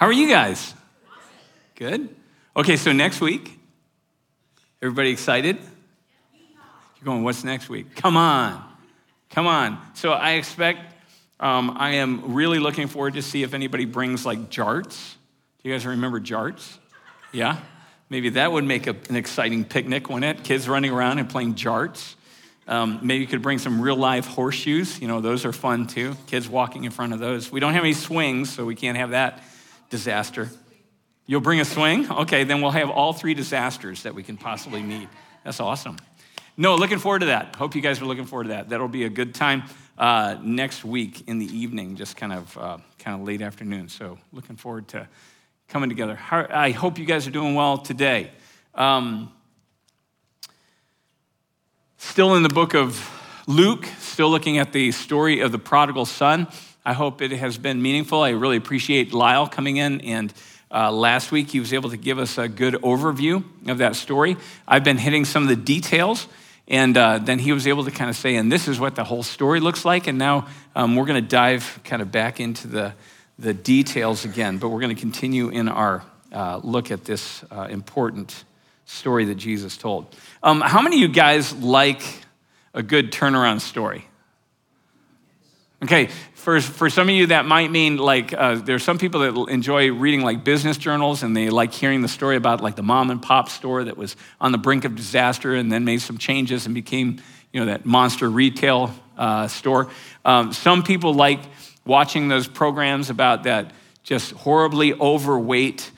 How are you guys? Good? Okay, so next week, everybody excited? You're going, what's next week? Come on. So I expect, I am really looking forward to see if anybody brings like jarts. Do you guys remember jarts? Yeah? Maybe that would make an exciting picnic, wouldn't it? Kids running around and playing jarts. Maybe you could bring some real live horseshoes. You know, those are fun too. Kids walking in front of those. We don't have any swings, so we can't have that disaster. You'll bring a swing? Okay, then we'll have all three disasters that we can possibly need. That's awesome. No, looking forward to that. Hope you guys are looking forward to that. That'll be a good time next week in the evening, just kind of late afternoon. So looking forward to coming together. I hope you guys are doing well today. Still in the book of Luke, still looking at the story of the prodigal son. I hope it has been meaningful. I really appreciate Lyle coming in, and last week he was able to give us a good overview of that story. I've been hitting some of the details, and then he was able to kind of say, and this is what the whole story looks like, and now we're going to dive kind of back into the details again, but we're going to continue in our look at this important story that Jesus told. How many of you guys like a good turnaround story? Okay, for some of you that might mean like there's some people that enjoy reading like business journals, and they like hearing the story about like the mom and pop store that was on the brink of disaster and then made some changes and became, you know, that monster retail store. Some people like watching those programs about that just horribly overweight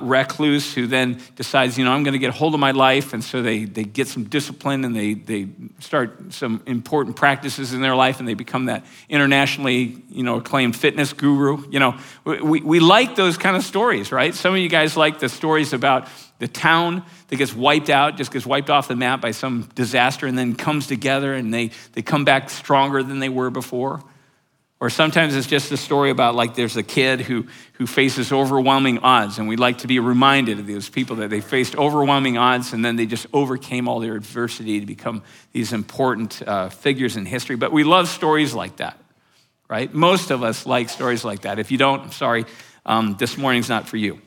recluse who then decides, you know, I'm going to get a hold of my life, and so they get some discipline, and they start some important practices in their life, and they become that internationally, you know, acclaimed fitness guru. You know, we like those kind of stories, right? Some of you guys like the stories about the town that gets wiped out, just gets wiped off the map by some disaster, and then comes together, and they come back stronger than they were before. Or sometimes it's just a story about like there's a kid who faces overwhelming odds, and we like to be reminded of those people that they faced overwhelming odds, and then they just overcame all their adversity to become these important figures in history. But we love stories like that, right? Most of us like stories like that. If you don't, I'm sorry, this morning's not for you.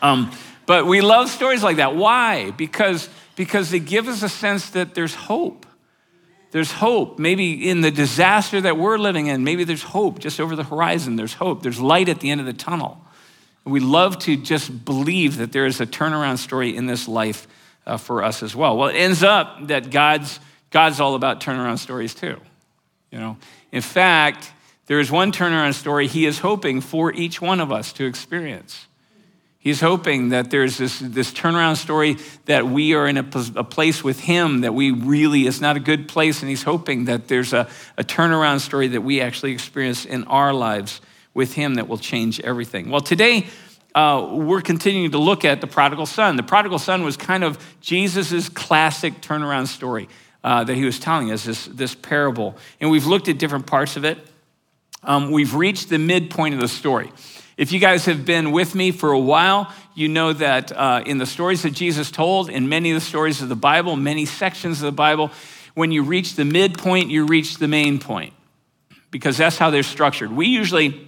But we love stories like that. Why? Because they give us a sense that there's hope. There's hope, maybe in the disaster that we're living in. Maybe there's hope just over the horizon. There's hope. There's light at the end of the tunnel. And we love to just believe that there is a turnaround story in this life for us as well. Well, it ends up that God's all about turnaround stories too. You know, in fact, there is one turnaround story He is hoping for each one of us to experience. He's hoping that there's this turnaround story, that we are in a place with Him that we really, it's not a good place, and He's hoping that there's a turnaround story that we actually experience in our lives with Him that will change everything. Well, today, we're continuing to look at the prodigal son. The prodigal son was kind of Jesus's classic turnaround story that He was telling us, this parable. And we've looked at different parts of it. We've reached the midpoint of the story. If you guys have been with me for a while, you know that in the stories that Jesus told, in many of the stories of the Bible, many sections of the Bible, when you reach the midpoint, you reach the main point, because that's how they're structured. We usually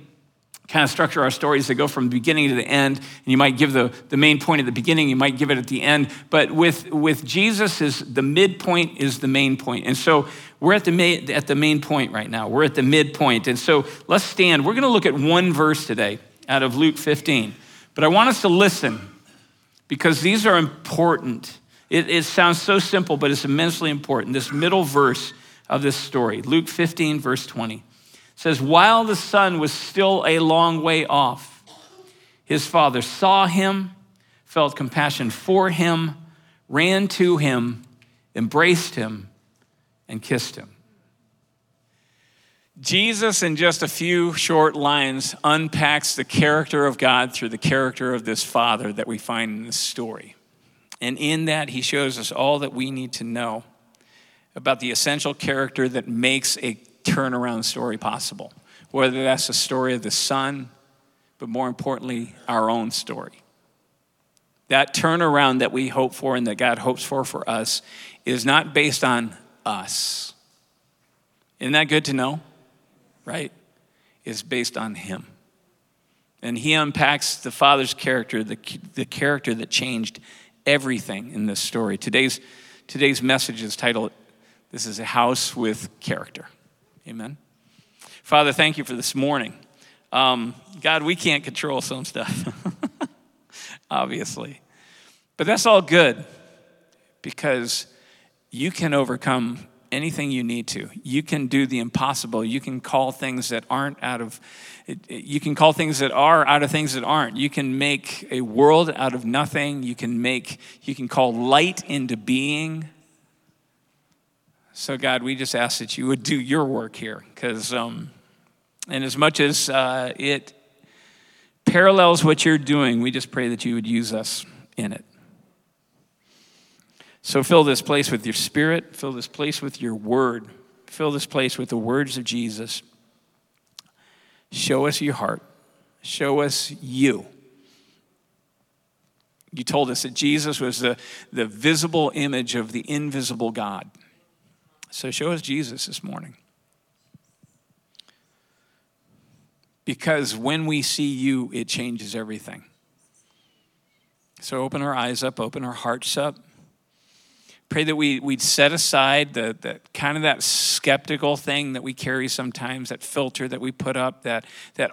kind of structure our stories that go from the beginning to the end, and you might give the main point at the beginning, you might give it at the end, but with Jesus, the midpoint is the main point. And so we're at the main point right now. We're at the midpoint. And so let's stand. We're going to look at one verse today out of Luke 15. But I want us to listen, because these are important. It sounds so simple, but it's immensely important. This middle verse of this story, Luke 15, verse 20, says, "While the son was still a long way off, his father saw him, felt compassion for him, ran to him, embraced him, and kissed him." Jesus, in just a few short lines, unpacks the character of God through the character of this father that we find in this story. And in that, He shows us all that we need to know about the essential character that makes a turnaround story possible, whether that's the story of the son, but more importantly, our own story. That turnaround that we hope for and that God hopes for us is not based on us. Isn't that good to know? Right? Is based on Him. And he unpacks the father's character, the character that changed everything in this story. Today's message is titled, "This is a House with Character." Amen. Father, thank you for this morning. God, we can't control some stuff, obviously. But that's all good because you can overcome anything you need to. You can do the impossible. You can call things that aren't out of, you can call things that are out of things that aren't. You can make a world out of nothing. You can call light into being. So God, we just ask that you would do your work here because, and as much as it parallels what you're doing, we just pray that you would use us in it. So fill this place with your spirit. Fill this place with your word. Fill this place with the words of Jesus. Show us your heart. Show us you. You told us that Jesus was the visible image of the invisible God. So show us Jesus this morning. Because when we see you, it changes everything. So open our eyes up, open our hearts up. Pray that we'd set aside the kind of that skeptical thing that we carry sometimes, that filter that we put up, that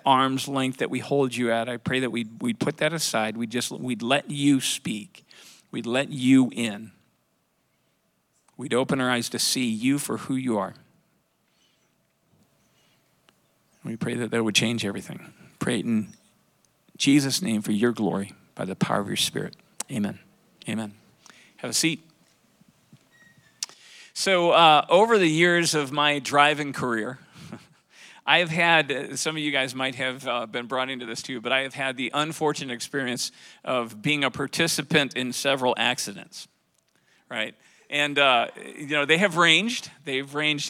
arm's length that we hold you at. I pray that we'd put that aside. We'd let you speak. We'd let you in. We'd open our eyes to see you for who you are. We pray that would change everything. Pray in Jesus' name for your glory by the power of your spirit. Amen. Amen. Have a seat. So over the years of my driving career, I've had, some of you guys might have been brought into this too, but I have had the unfortunate experience of being a participant in several accidents, right? And, they've ranged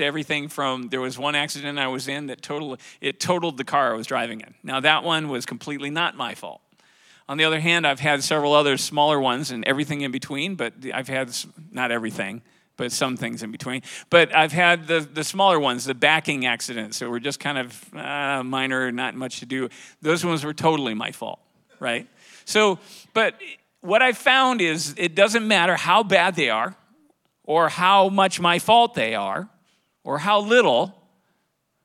everything from, there was one accident I was in that totaled the car I was driving in. Now that one was completely not my fault. On the other hand, I've had several other smaller ones and everything in between, but I've had, not everything, but some things in between. But I've had the smaller ones, the backing accidents that were just kind of minor, not much to do. Those ones were totally my fault, right? So, but what I found is it doesn't matter how bad they are or how much my fault they are or how little.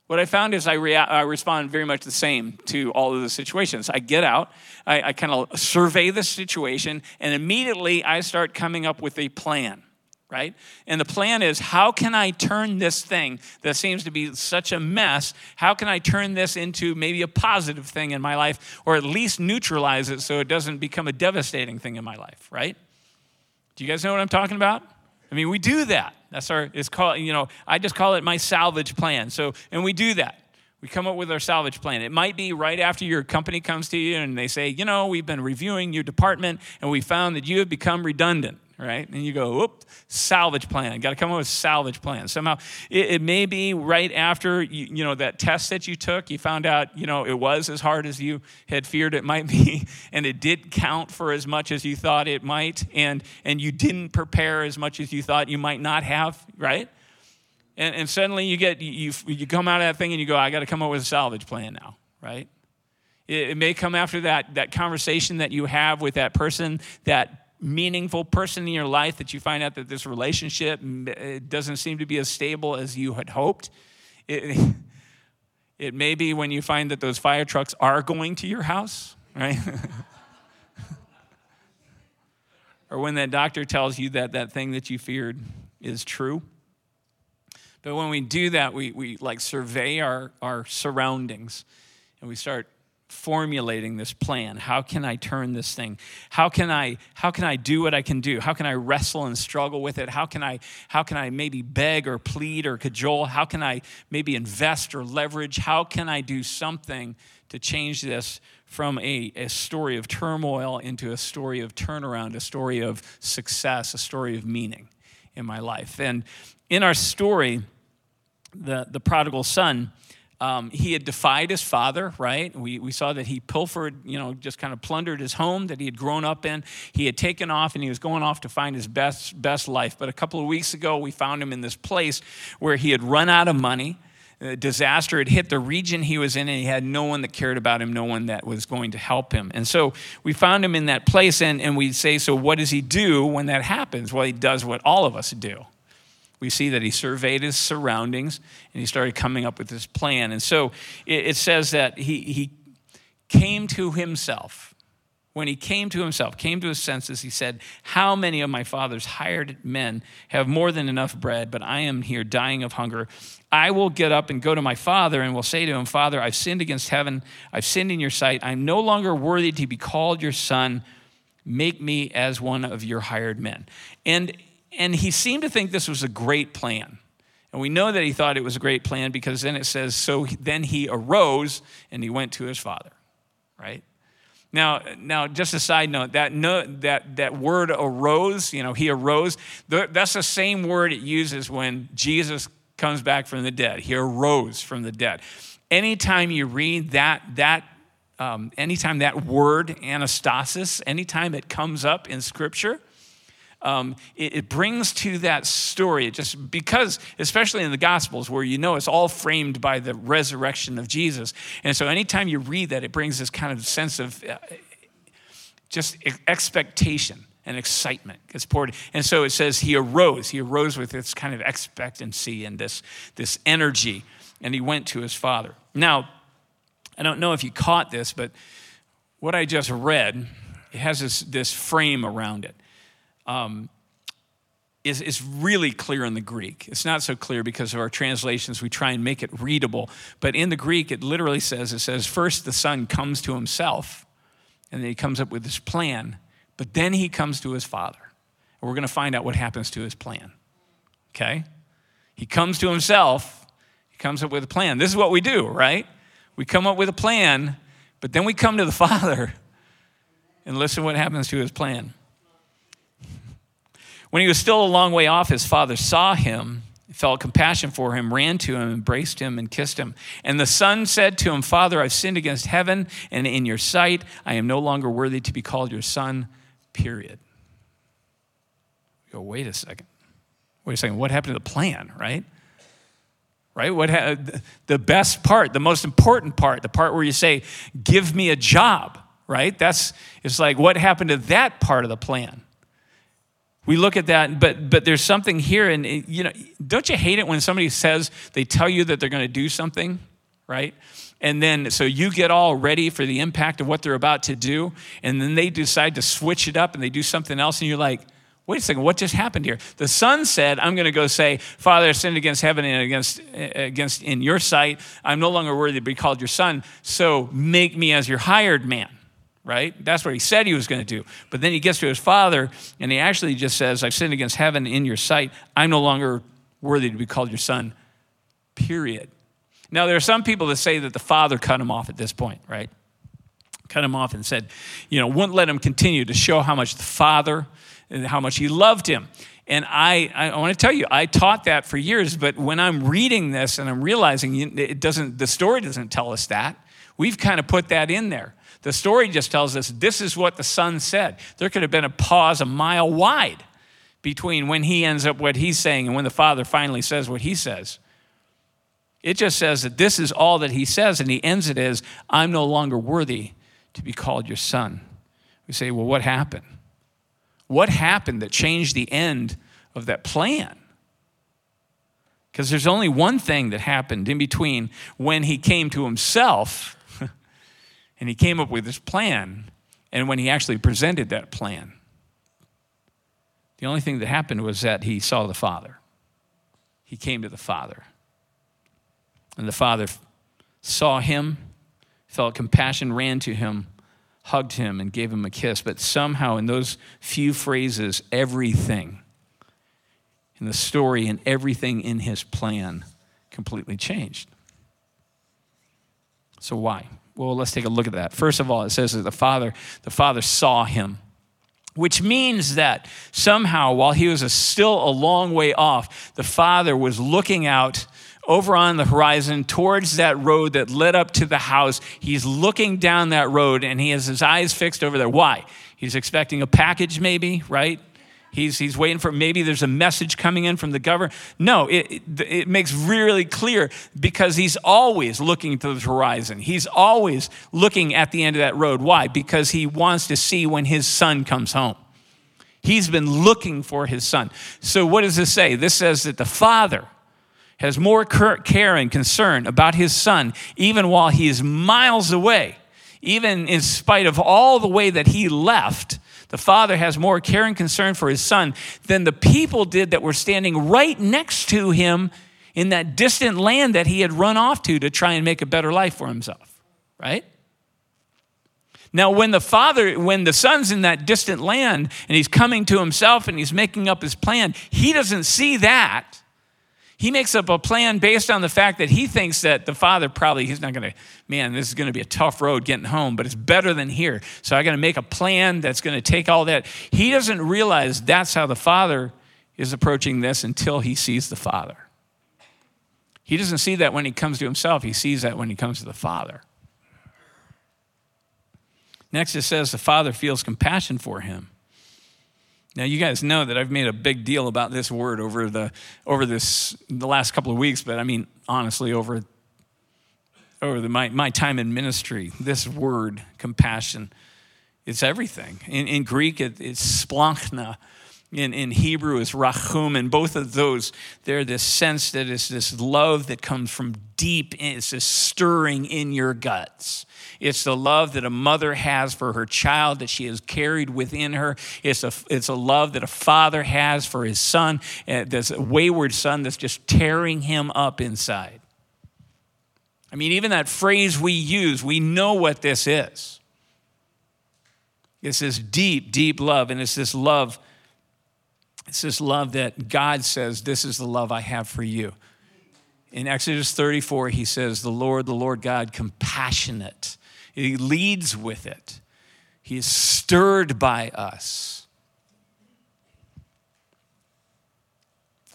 What I found is I respond very much the same to all of the situations. I get out, I kind of survey the situation, and immediately I start coming up with a plan. Right? And the plan is, how can I turn this thing that seems to be such a mess, how can I turn this into maybe a positive thing in my life, or at least neutralize it so it doesn't become a devastating thing in my life, right? Do you guys know what I'm talking about? I mean, we do that. It's called, I just call it my salvage plan. So, and we do that. We come up with our salvage plan. It might be right after your company comes to you and they say, we've been reviewing your department and we found that you have become redundant, right? And you go, salvage plan. Got to come up with a salvage plan. Somehow it may be right after, that test that you took, you found out, it was as hard as you had feared it might be, and it did count for as much as you thought it might, and you didn't prepare as much as you thought you might not have, right? And suddenly you come out of that thing and you go, I got to come up with a salvage plan now, right? It may come after that conversation that you have with that person, that meaningful person in your life, that you find out that this relationship doesn't seem to be as stable as you had hoped. It may be when you find that those fire trucks are going to your house, right? Or when that doctor tells you that thing that you feared is true. But when we do that, we like survey our surroundings and we start formulating this plan. How can I turn this thing? How can I do what I can do? How can I wrestle and struggle with it? How can I maybe beg or plead or cajole? How can I maybe invest or leverage? How can I do something to change this from a story of turmoil into a story of turnaround, a story of success, a story of meaning in my life? And in our story, the prodigal son, he had defied his father, right? We saw that he pilfered, just kind of plundered his home that he had grown up in. He had taken off and he was going off to find his best life. But a couple of weeks ago, we found him in this place where he had run out of money. disaster had hit the region he was in, and he had no one that cared about him, no one that was going to help him. And so we found him in that place, and we say, so what does he do when that happens? Well, he does what all of us do. We see that he surveyed his surroundings, and he started coming up with this plan. And so it says that he came to himself. When he came to his senses, he said, how many of my father's hired men have more than enough bread, but I am here dying of hunger. I will get up and go to my father and will say to him, Father, I've sinned against heaven. I've sinned in your sight. I'm no longer worthy to be called your son. Make me as one of your hired men. And he seemed to think this was a great plan. And we know that he thought it was a great plan because then it says, so then he arose and he went to his father, right? Now, just a side note, that word arose, he arose, that's the same word it uses when Jesus comes back from the dead. He arose from the dead. Anytime you read anytime that word, anastasis, anytime it comes up in Scripture, it brings to that story, just because, especially in the Gospels, where it's all framed by the resurrection of Jesus. And so anytime you read that, it brings this kind of sense of just expectation and excitement gets poured. And so it says he arose. He arose with this kind of expectancy and this energy, and he went to his father. Now, I don't know if you caught this, but what I just read, it has this frame around it. It's really clear in the Greek. It's not so clear because of our translations. We try and make it readable. But in the Greek, it literally says, first the son comes to himself, and then he comes up with his plan, but then he comes to his father. And we're going to find out what happens to his plan, okay? He comes to himself. He comes up with a plan. This is what we do, right? We come up with a plan, but then we come to the father and listen to what happens to his plan. When he was still a long way off, his father saw him, felt compassion for him, ran to him, embraced him, and kissed him. And the son said to him, Father, I've sinned against heaven and in your sight. I am no longer worthy to be called your son, period. We go, wait a second. What happened to the plan, right? What the best part, the most important part, the part where you say, give me a job, right? It's like, what happened to that part of the plan? We look at that, but there's something here, and don't you hate it when somebody says they tell you that they're going to do something, right? And then so you get all ready for the impact of what they're about to do, and then they decide to switch it up and they do something else, and you're like, wait a second, what just happened here? The son said, I'm going to go say, Father, I sinned against heaven and against in your sight. I'm no longer worthy to be called your son, so make me as your hired man. Right? That's what he said he was going to do. But then he gets to his father, and he actually just says, I've sinned against heaven in your sight. I'm no longer worthy to be called your son, period. Now, there are some people that say that the father cut him off at this point, right? Cut him off and said, wouldn't let him continue to show how much the father and how much he loved him. And I want to tell you, I taught that for years, but when I'm reading this and I'm realizing the story doesn't tell us that. We've kind of put that in there. The story just tells us this is what the son said. There could have been a pause a mile wide between when he ends up what he's saying and when the father finally says what he says. It just says that this is all that he says, and he ends it as, I'm no longer worthy to be called your son. We say, well, what happened? What happened that changed the end of that plan? Because there's only one thing that happened in between when he came to himself and he came up with this plan, and when he actually presented that plan, the only thing that happened was that he saw the father. He came to the father. And the father saw him, felt compassion, ran to him, hugged him, and gave him a kiss. But somehow in those few phrases, everything in the story and everything in his plan completely changed. So why? Well, let's take a look at that. First of all, it says that the father saw him, which means that somehow while he was still a long way off, the father was looking out over on the horizon towards that road that led up to the house. He's looking down that road, and he has his eyes fixed over there. Why? He's expecting a package maybe, right? He's waiting for, maybe there's a message coming in from the government. No, it makes really clear because he's always looking to the horizon. He's always looking at the end of that road. Why? Because he wants to see when his son comes home. He's been looking for his son. So what does this say? This says that the father has more care and concern about his son, even while he is miles away. Even in spite of all the way that he left, the father has more care and concern for his son than the people did that were standing right next to him in that distant land that he had run off to try and make a better life for himself, right? Now, when the son's in that distant land and he's coming to himself and he's making up his plan, he doesn't see that. He makes up a plan based on the fact that he thinks that the father probably, this is going to be a tough road getting home, but it's better than here. So I got to make a plan that's going to take all that. He doesn't realize that's how the father is approaching this until he sees the father. He doesn't see that when he comes to himself. He sees that when he comes to the father. Next, it says the father feels compassion for him. Now, you guys know that I've made a big deal about this word over the last couple of weeks, but I mean, honestly, over my time in ministry, this word, compassion, it's everything. In Greek, it's splachna. In Hebrew, it's rachum. And both of those, they're this sense that it's this love that comes from deep, it's this stirring in your guts. It's the love that a mother has for her child that she has carried within her. It's a love that a father has for his son, this wayward son that's just tearing him up inside. I mean, even that phrase we use, we know what this is. It's this deep, deep love, and it's this love that God says, this is the love I have for you. In Exodus 34, he says, the Lord God, compassionate. He leads with it. He is stirred by us.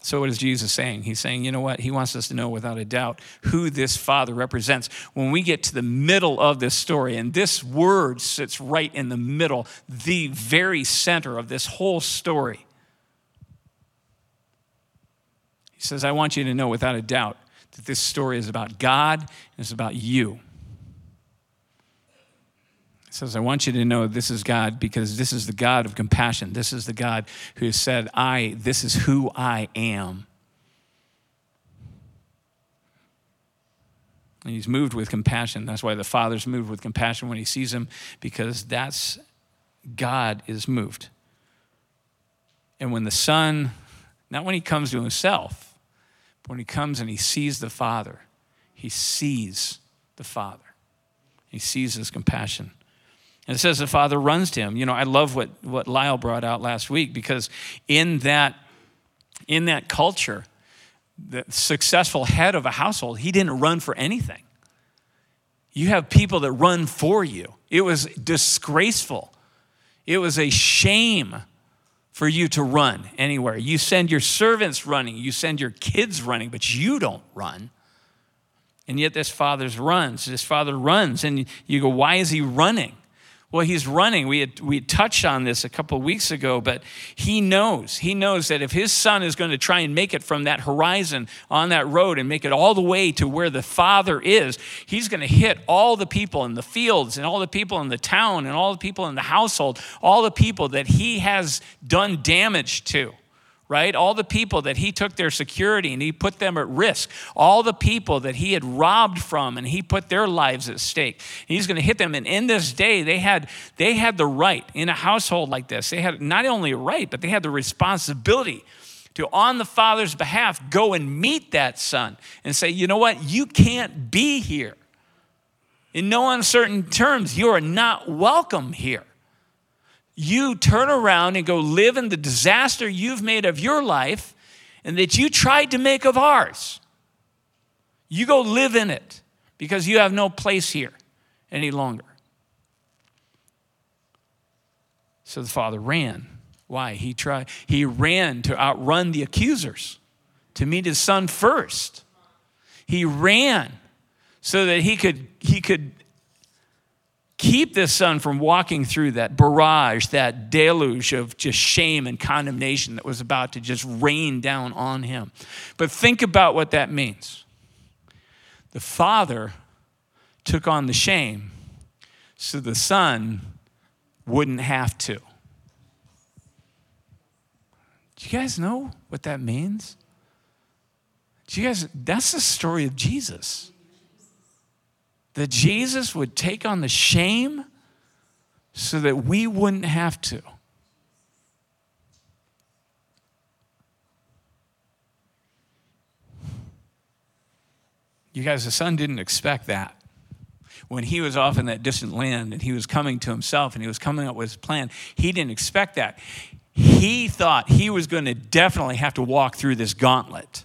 So what is Jesus saying? He's saying, you know what? He wants us to know without a doubt who this father represents. When we get to the middle of this story, and this word sits right in the middle, the very center of this whole story. He says, I want you to know without a doubt that this story is about God and it's about you. He says, I want you to know this is God because this is the God of compassion. This is the God who said, this is who I am. And he's moved with compassion. That's why the father's moved with compassion when he sees him, because that's God is moved. And when the son, not when he comes to himself, but when he comes and he sees the father, he sees the father. He sees his compassion. And it says the father runs to him. You know, I love what Lyle brought out last week, because in that culture, the successful head of a household, he didn't run for anything. You have people that run for you. It was disgraceful. It was a shame for you to run anywhere. You send your servants running. You send your kids running, but you don't run. And yet this father runs. And you go, why is he running? Well, he's running. We had touched on this a couple of weeks ago, but he knows that if his son is going to try and make it from that horizon on that road and make it all the way to where the father is, he's going to hit all the people in the fields and all the people in the town and all the people in the household, all the people that he has done damage to, right? All the people that he took their security and he put them at risk. All the people that he had robbed from and he put their lives at stake. And he's going to hit them. And in this day, they had the right in a household like this. They had not only a right, but they had the responsibility to, on the father's behalf, go and meet that son and say, you know what? You can't be here. In no uncertain terms, you are not welcome here. You turn around and go live in the disaster you've made of your life and that you tried to make of ours. You go live in it because you have no place here any longer. So the father ran. Why? He ran to outrun the accusers, to meet his son first. He ran so that he could keep this son from walking through that barrage, that deluge of just shame and condemnation that was about to just rain down on him. But think about what that means. The father took on the shame so the son wouldn't have to. Do you guys know what that means? Do you guys, that's the story of Jesus. That Jesus would take on the shame so that we wouldn't have to. You guys, the son didn't expect that. When he was off in that distant land and he was coming to himself and he was coming up with his plan, he didn't expect that. He thought he was going to definitely have to walk through this gauntlet.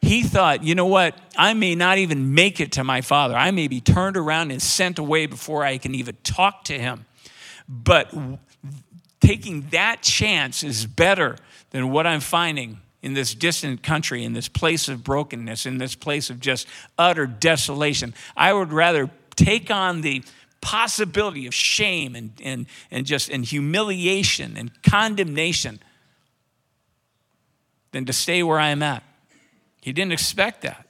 He thought, you know what? I may not even make it to my father. I may be turned around and sent away before I can even talk to him. But taking that chance is better than what I'm finding in this distant country, in this place of brokenness, in this place of just utter desolation. I would rather take on the possibility of shame and humiliation and condemnation than to stay where I am at. He didn't expect that.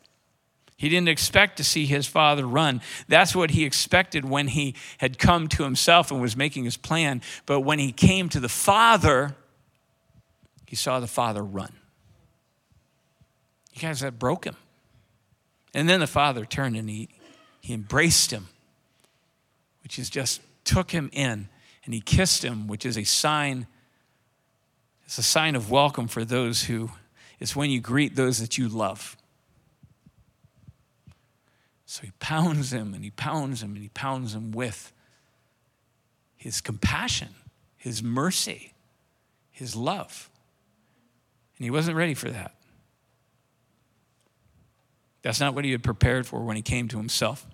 He didn't expect to see his father run. That's what he expected when he had come to himself and was making his plan. But when he came to the father, he saw the father run. You guys, that broke him. And then the father turned and he embraced him, which is just took him in. And he kissed him, which is a sign. It's a sign of welcome for those who... It's when you greet those that you love. So he pounds him and he pounds him and he pounds him with his compassion, his mercy, his love. And he wasn't ready for that. That's not what he had prepared for when he came to himself.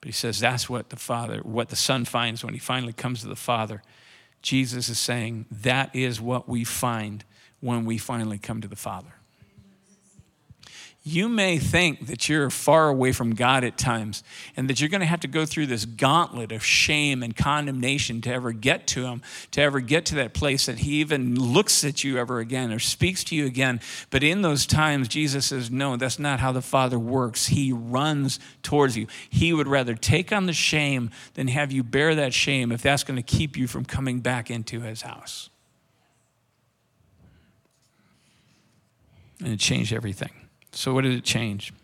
But he says that's what the father, what the son finds when he finally comes to the father. Jesus is saying that is what we find when we finally come to the Father. You may think that you're far away from God at times and that you're going to have to go through this gauntlet of shame and condemnation to ever get to him, to ever get to that place that he even looks at you ever again or speaks to you again. But in those times, Jesus says, no, that's not how the Father works. He runs towards you. He would rather take on the shame than have you bear that shame if that's going to keep you from coming back into his house. And it changed everything. So what did it change?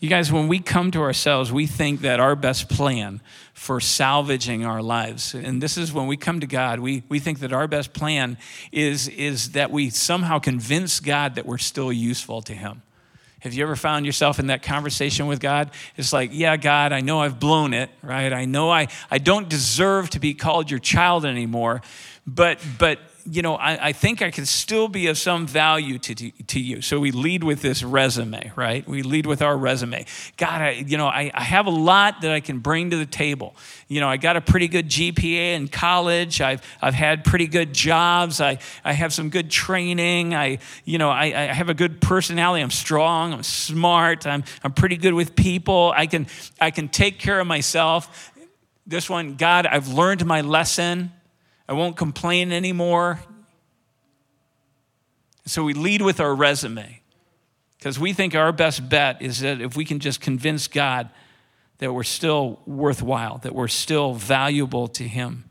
You guys, when we come to ourselves, we think that our best plan for salvaging our lives, and this is when we come to God, we think that our best plan is that we somehow convince God that we're still useful to him. Have you ever found yourself in that conversation with God? It's like, yeah, God, I know I've blown it, right? I know I don't deserve to be called your child anymore, but you know, I think I can still be of some value to you. So we lead with this resume, right? We lead with our resume. God, I have a lot that I can bring to the table. You know, I got a pretty good GPA in college. I've had pretty good jobs. I have some good training. I have a good personality. I'm strong. I'm smart. I'm pretty good with people. I can take care of myself. This one, God, I've learned my lesson. I won't complain anymore. So we lead with our resume because we think our best bet is that if we can just convince God that we're still worthwhile, that we're still valuable to him.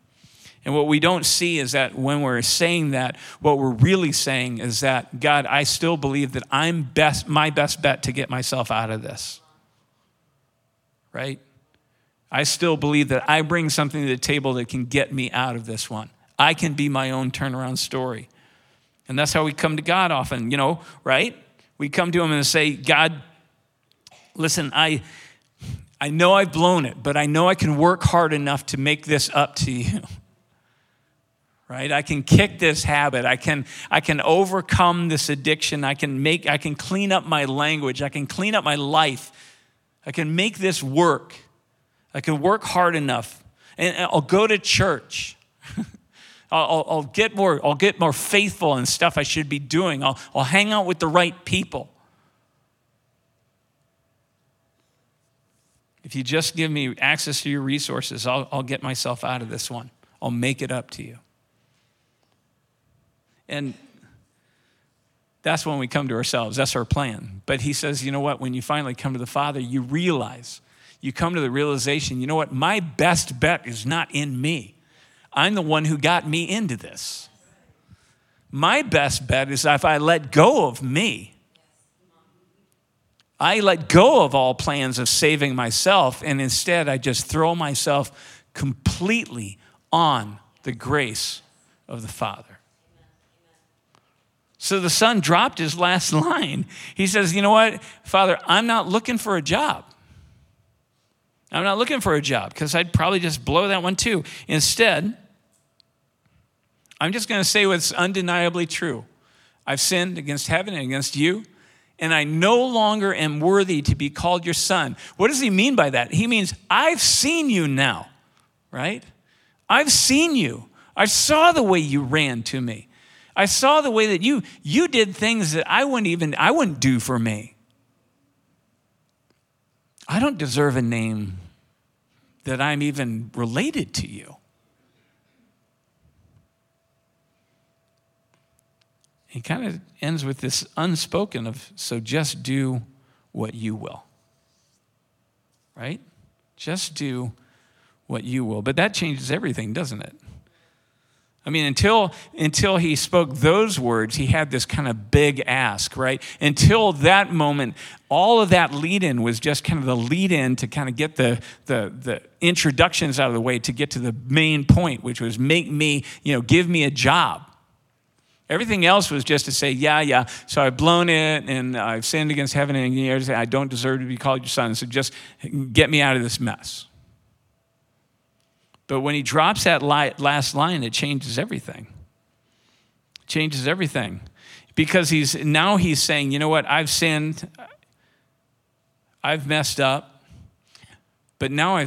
And what we don't see is that when we're saying that, what we're really saying is that, God, I still believe that I'm my best bet to get myself out of this, right? I still believe that I bring something to the table that can get me out of this one. I can be my own turnaround story. And that's how we come to God often, you know, right? We come to him and say, God, listen, I know I've blown it, but I know I can work hard enough to make this up to you. Right? I can kick this habit. I can overcome this addiction. I can clean up my language. I can clean up my life. I can make this work. I can work hard enough, and I'll go to church. I'll get more faithful in stuff I should be doing. I'll hang out with the right people. If you just give me access to your resources, I'll get myself out of this one. I'll make it up to you. And that's when we come to ourselves. That's our plan. But he says, you know what? When you finally come to the Father, you realize, you come to the realization, you know what? My best bet is not in me. I'm the one who got me into this. My best bet is if I let go of me, I let go of all plans of saving myself, and instead I just throw myself completely on the grace of the Father. So the son dropped his last line. He says, you know what, Father, I'm not looking for a job. I'm not looking for a job because I'd probably just blow that one too. Instead, I'm just going to say what's undeniably true. I've sinned against heaven and against you, and I no longer am worthy to be called your son. What does he mean by that? He means I've seen you now, right? I've seen you. I saw the way you ran to me. I saw the way that you did things that I wouldn't do for me. I don't deserve a name that I'm even related to you. It kind of ends with this unspoken of, so just do what you will. Right? Just do what you will. But that changes everything, doesn't it? I mean, until he spoke those words, he had this kind of big ask, right? Until that moment, all of that lead-in was just kind of the lead-in to kind of get the introductions out of the way to get to the main point, which was make me, give me a job. Everything else was just to say, yeah, so I've blown it, and I've sinned against heaven, and I don't deserve to be called your son, so just get me out of this mess. But when he drops that last line, it changes everything. Because he's saying, you know what, I've sinned, I've messed up, but now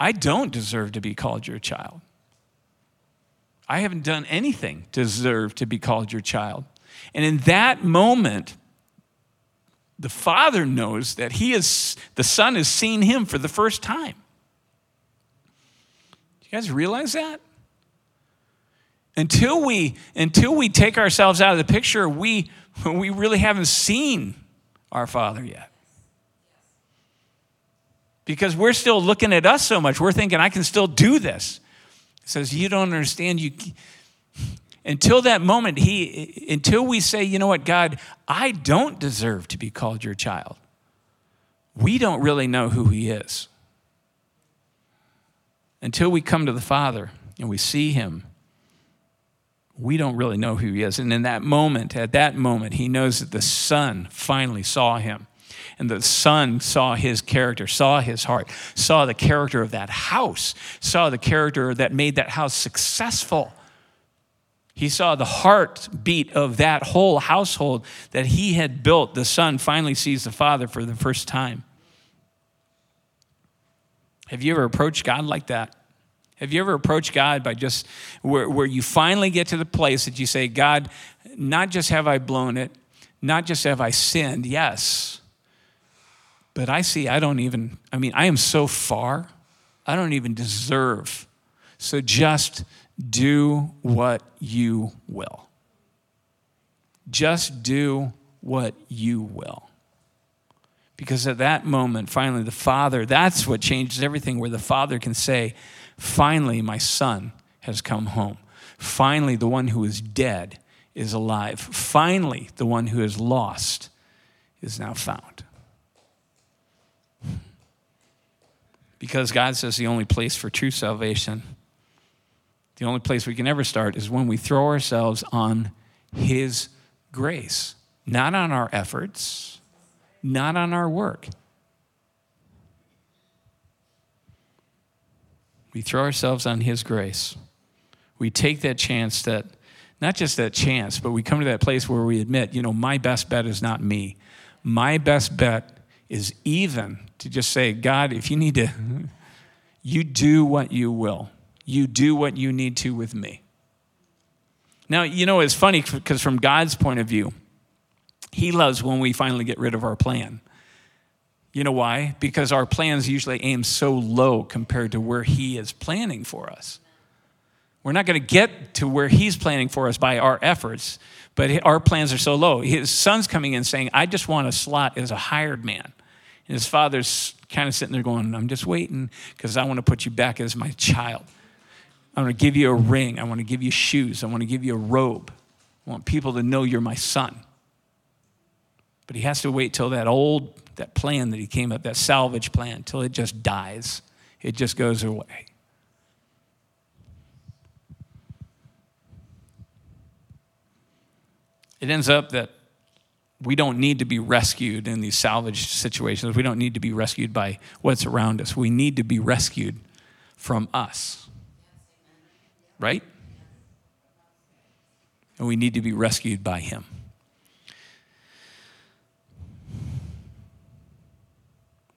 I don't deserve to be called your child. I haven't done anything to deserve to be called your child. And in that moment, the Father knows that the Son has seen him for the first time. You guys realize that? Until we take ourselves out of the picture, we really haven't seen our Father yet. Because we're still looking at us so much, we're thinking, I can still do this. It says, you don't understand. Until that moment, until we say, you know what, God, I don't deserve to be called your child. We don't really know who he is. Until we come to the Father and we see him, we don't really know who he is. And at that moment, he knows that the Son finally saw him. And the Son saw his character, saw his heart, saw the character of that house, saw the character that made that house successful. He saw the heartbeat of that whole household that he had built. The Son finally sees the Father for the first time. Have you ever approached God like that? Have you ever approached God by just where you finally get to the place that you say, God, not just have I blown it, not just have I sinned, yes, but I am so far, I don't even deserve. So just do what you will. Just do what you will. Because at that moment, finally, the Father, that's what changes everything, where the Father can say, finally, my Son has come home. Finally, the one who is dead is alive. Finally, the one who is lost is now found. Because God says the only place for true salvation, the only place we can ever start is when we throw ourselves on his grace, not on our efforts, not on our work. We throw ourselves on his grace. We take that chance that, not just that chance, but we come to that place where we admit, my best bet is not me. My best bet is even to just say, God, if you need to, you do what you will. You do what you need to with me. Now, it's funny because from God's point of view, he loves when we finally get rid of our plan. You know why? Because our plans usually aim so low compared to where he is planning for us. We're not going to get to where he's planning for us by our efforts, but our plans are so low. His son's coming in saying, I just want a slot as a hired man. And his father's kind of sitting there going, I'm just waiting because I want to put you back as my child. I want to give you a ring. I want to give you shoes. I want to give you a robe. I want people to know you're my son. But he has to wait till that plan that he came up, that salvage plan, till it just dies. It just goes away. It ends up that we don't need to be rescued in these salvage situations. We don't need to be rescued by what's around us. We need to be rescued from us, right? And we need to be rescued by him.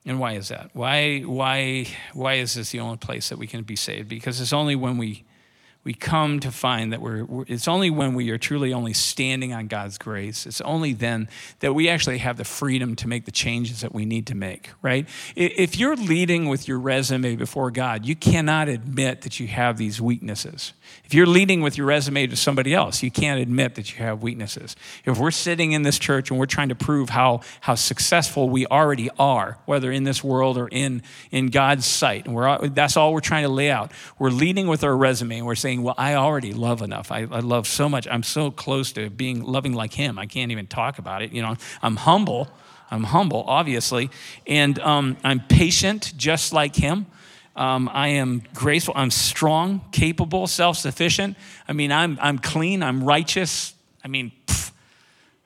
And why is that? Why is this the only place that we can be saved? Because it's only when we come to find that it's only when we are truly only standing on God's grace. It's only then that we actually have the freedom to make the changes that we need to make, right? If you're leading with your resume before God, you cannot admit that you have these weaknesses. If you're leading with your resume to somebody else, you can't admit that you have weaknesses. If we're sitting in this church and we're trying to prove how successful we already are, whether in this world or in God's sight, and that's all we're trying to lay out. We're leading with our resume and we're saying, well, I already love enough. I love so much. I'm so close to being loving like him. I can't even talk about it. You know, I'm humble, obviously. And I'm patient, just like him. I am graceful. I'm strong, capable, self-sufficient. I mean, I'm clean. I'm righteous. I mean,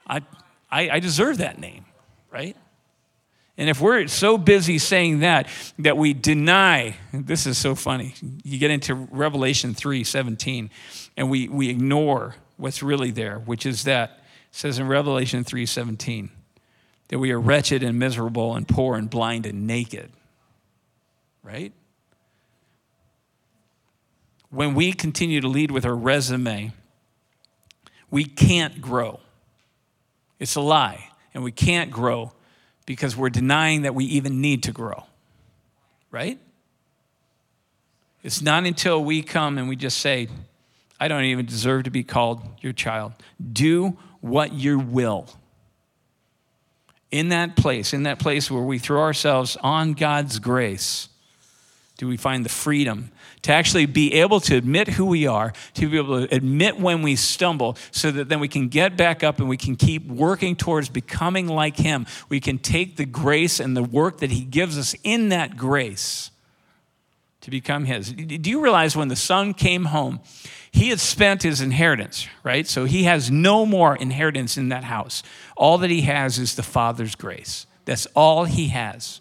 I deserve that name, right? And if we're so busy saying that we deny, this is so funny. You get into Revelation 3:17, and we ignore what's really there, which is that it says in Revelation 3:17 that we are wretched and miserable and poor and blind and naked, right? When we continue to lead with our resume, we can't grow. It's a lie, and we can't grow because we're denying that we even need to grow, right? It's not until we come and we just say, I don't even deserve to be called your child. Do what you will. In that place where we throw ourselves on God's grace, do we find the freedom to actually be able to admit who we are, to be able to admit when we stumble, so that then we can get back up and we can keep working towards becoming like him. We can take the grace and the work that he gives us in that grace to become his. Do you realize when the son came home, he had spent his inheritance, right? So he has no more inheritance in that house. All that he has is the Father's grace. That's all he has.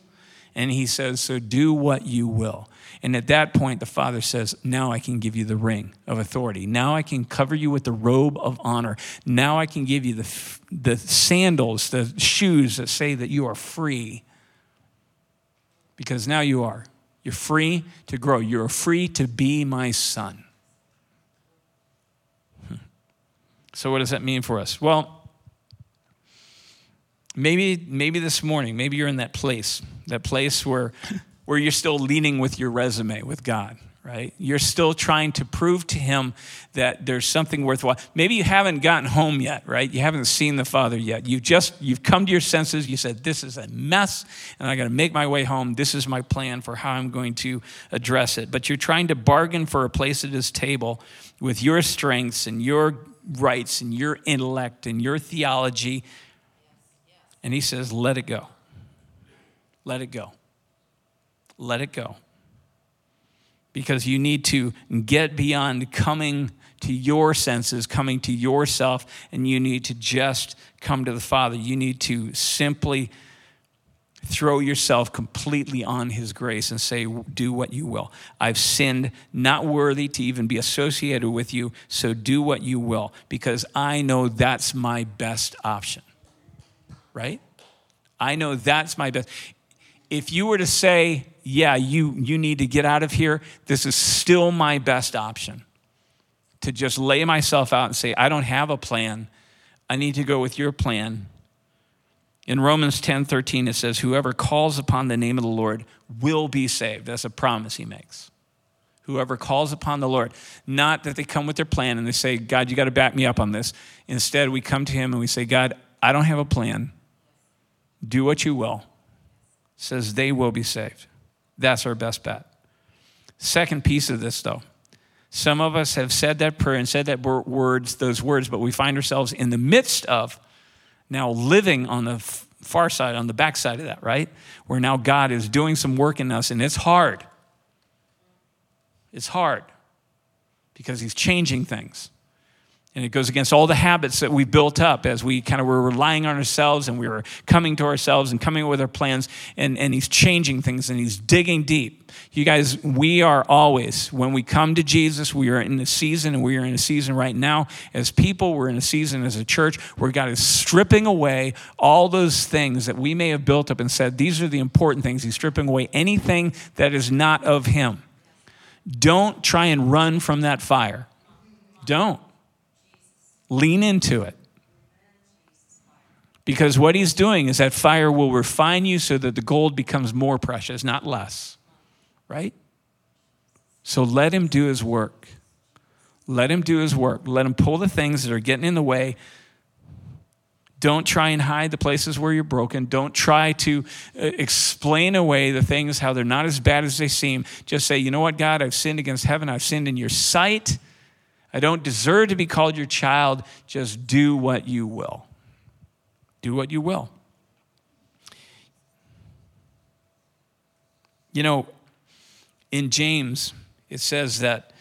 And he says, so do what you will. And at that point, the Father says, now I can give you the ring of authority. Now I can cover you with the robe of honor. Now I can give you the sandals, the shoes that say that you are free. Because now you are. You're free to grow. You're free to be my son. So what does that mean for us? Well, Maybe this morning, maybe you're in that place where you're still leading with your resume with God, right? You're still trying to prove to him that there's something worthwhile. Maybe you haven't gotten home yet, right? You haven't seen the Father yet. You've come to your senses. You said, this is a mess, and I got to make my way home. This is my plan for how I'm going to address it. But you're trying to bargain for a place at his table with your strengths and your rights and your intellect and your theology. And he says, let it go. Let it go. Let it go. Because you need to get beyond coming to your senses, coming to yourself, and you need to just come to the Father. You need to simply throw yourself completely on his grace and say, do what you will. I've sinned, not worthy to even be associated with you, so do what you will, because I know that's my best option. Right? I know that's my best. If you were to say, yeah, you need to get out of here, this is still my best option. To just lay myself out and say, I don't have a plan. I need to go with your plan. In Romans 10:13, it says, whoever calls upon the name of the Lord will be saved. That's a promise he makes. Whoever calls upon the Lord. Not that they come with their plan and they say, God, you got to back me up on this. Instead, we come to him and we say, God, I don't have a plan. Do what you will. It says they will be saved. That's our best bet. Second piece of this, though. Some of us have said that prayer and said that those words, but we find ourselves in the midst of now living on the far side, on the back side of that, right? Where now God is doing some work in us, and it's hard. It's hard because he's changing things. And it goes against all the habits that we built up as we kind of were relying on ourselves and we were coming to ourselves and coming up with our plans. And he's changing things and he's digging deep. You guys, we are always, when we come to Jesus, we are in a season, and we are in a season right now as people. We're in a season as a church where God is stripping away all those things that we may have built up and said, these are the important things. He's stripping away anything that is not of him. Don't try and run from that fire. Don't. Lean into it. Because what he's doing is that fire will refine you so that the gold becomes more precious, not less. Right? So let him do his work. Let him do his work. Let him pull the things that are getting in the way. Don't try and hide the places where you're broken. Don't try to explain away the things, how they're not as bad as they seem. Just say, you know what, God, I've sinned against heaven. I've sinned in your sight. I don't deserve to be called your child. Just do what you will. Do what you will. You know, in James, it says that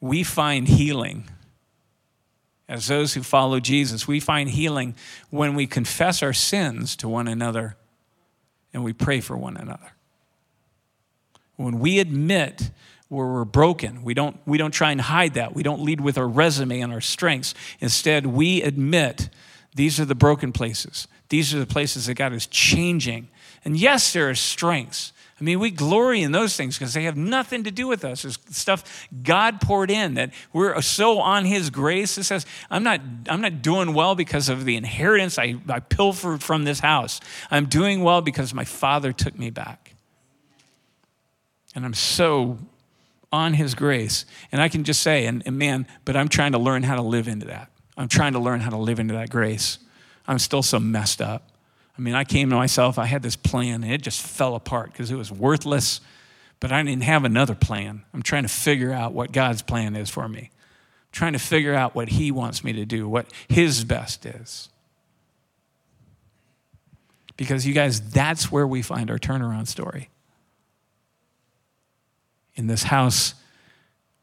we find healing. As those who follow Jesus, we find healing when we confess our sins to one another and we pray for one another. When we admit where we're broken. We don't try and hide that. We don't lead with our resume and our strengths. Instead, we admit these are the broken places. These are the places that God is changing. And yes, there are strengths. I mean, we glory in those things because they have nothing to do with us. It's stuff God poured in that we're so on his grace. It says, I'm not doing well because of the inheritance I pilfered from this house. I'm doing well because my father took me back. And I'm so on his grace. And I can just say, but I'm trying to learn how to live into that. I'm trying to learn how to live into that grace. I'm still so messed up. I mean, I came to myself, I had this plan, and it just fell apart because it was worthless, but I didn't have another plan. I'm trying to figure out what God's plan is for me. I'm trying to figure out what he wants me to do, what his best is. Because you guys, that's where we find our turnaround story. In this house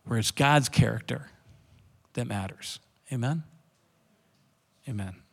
where it's God's character that matters. Amen? Amen.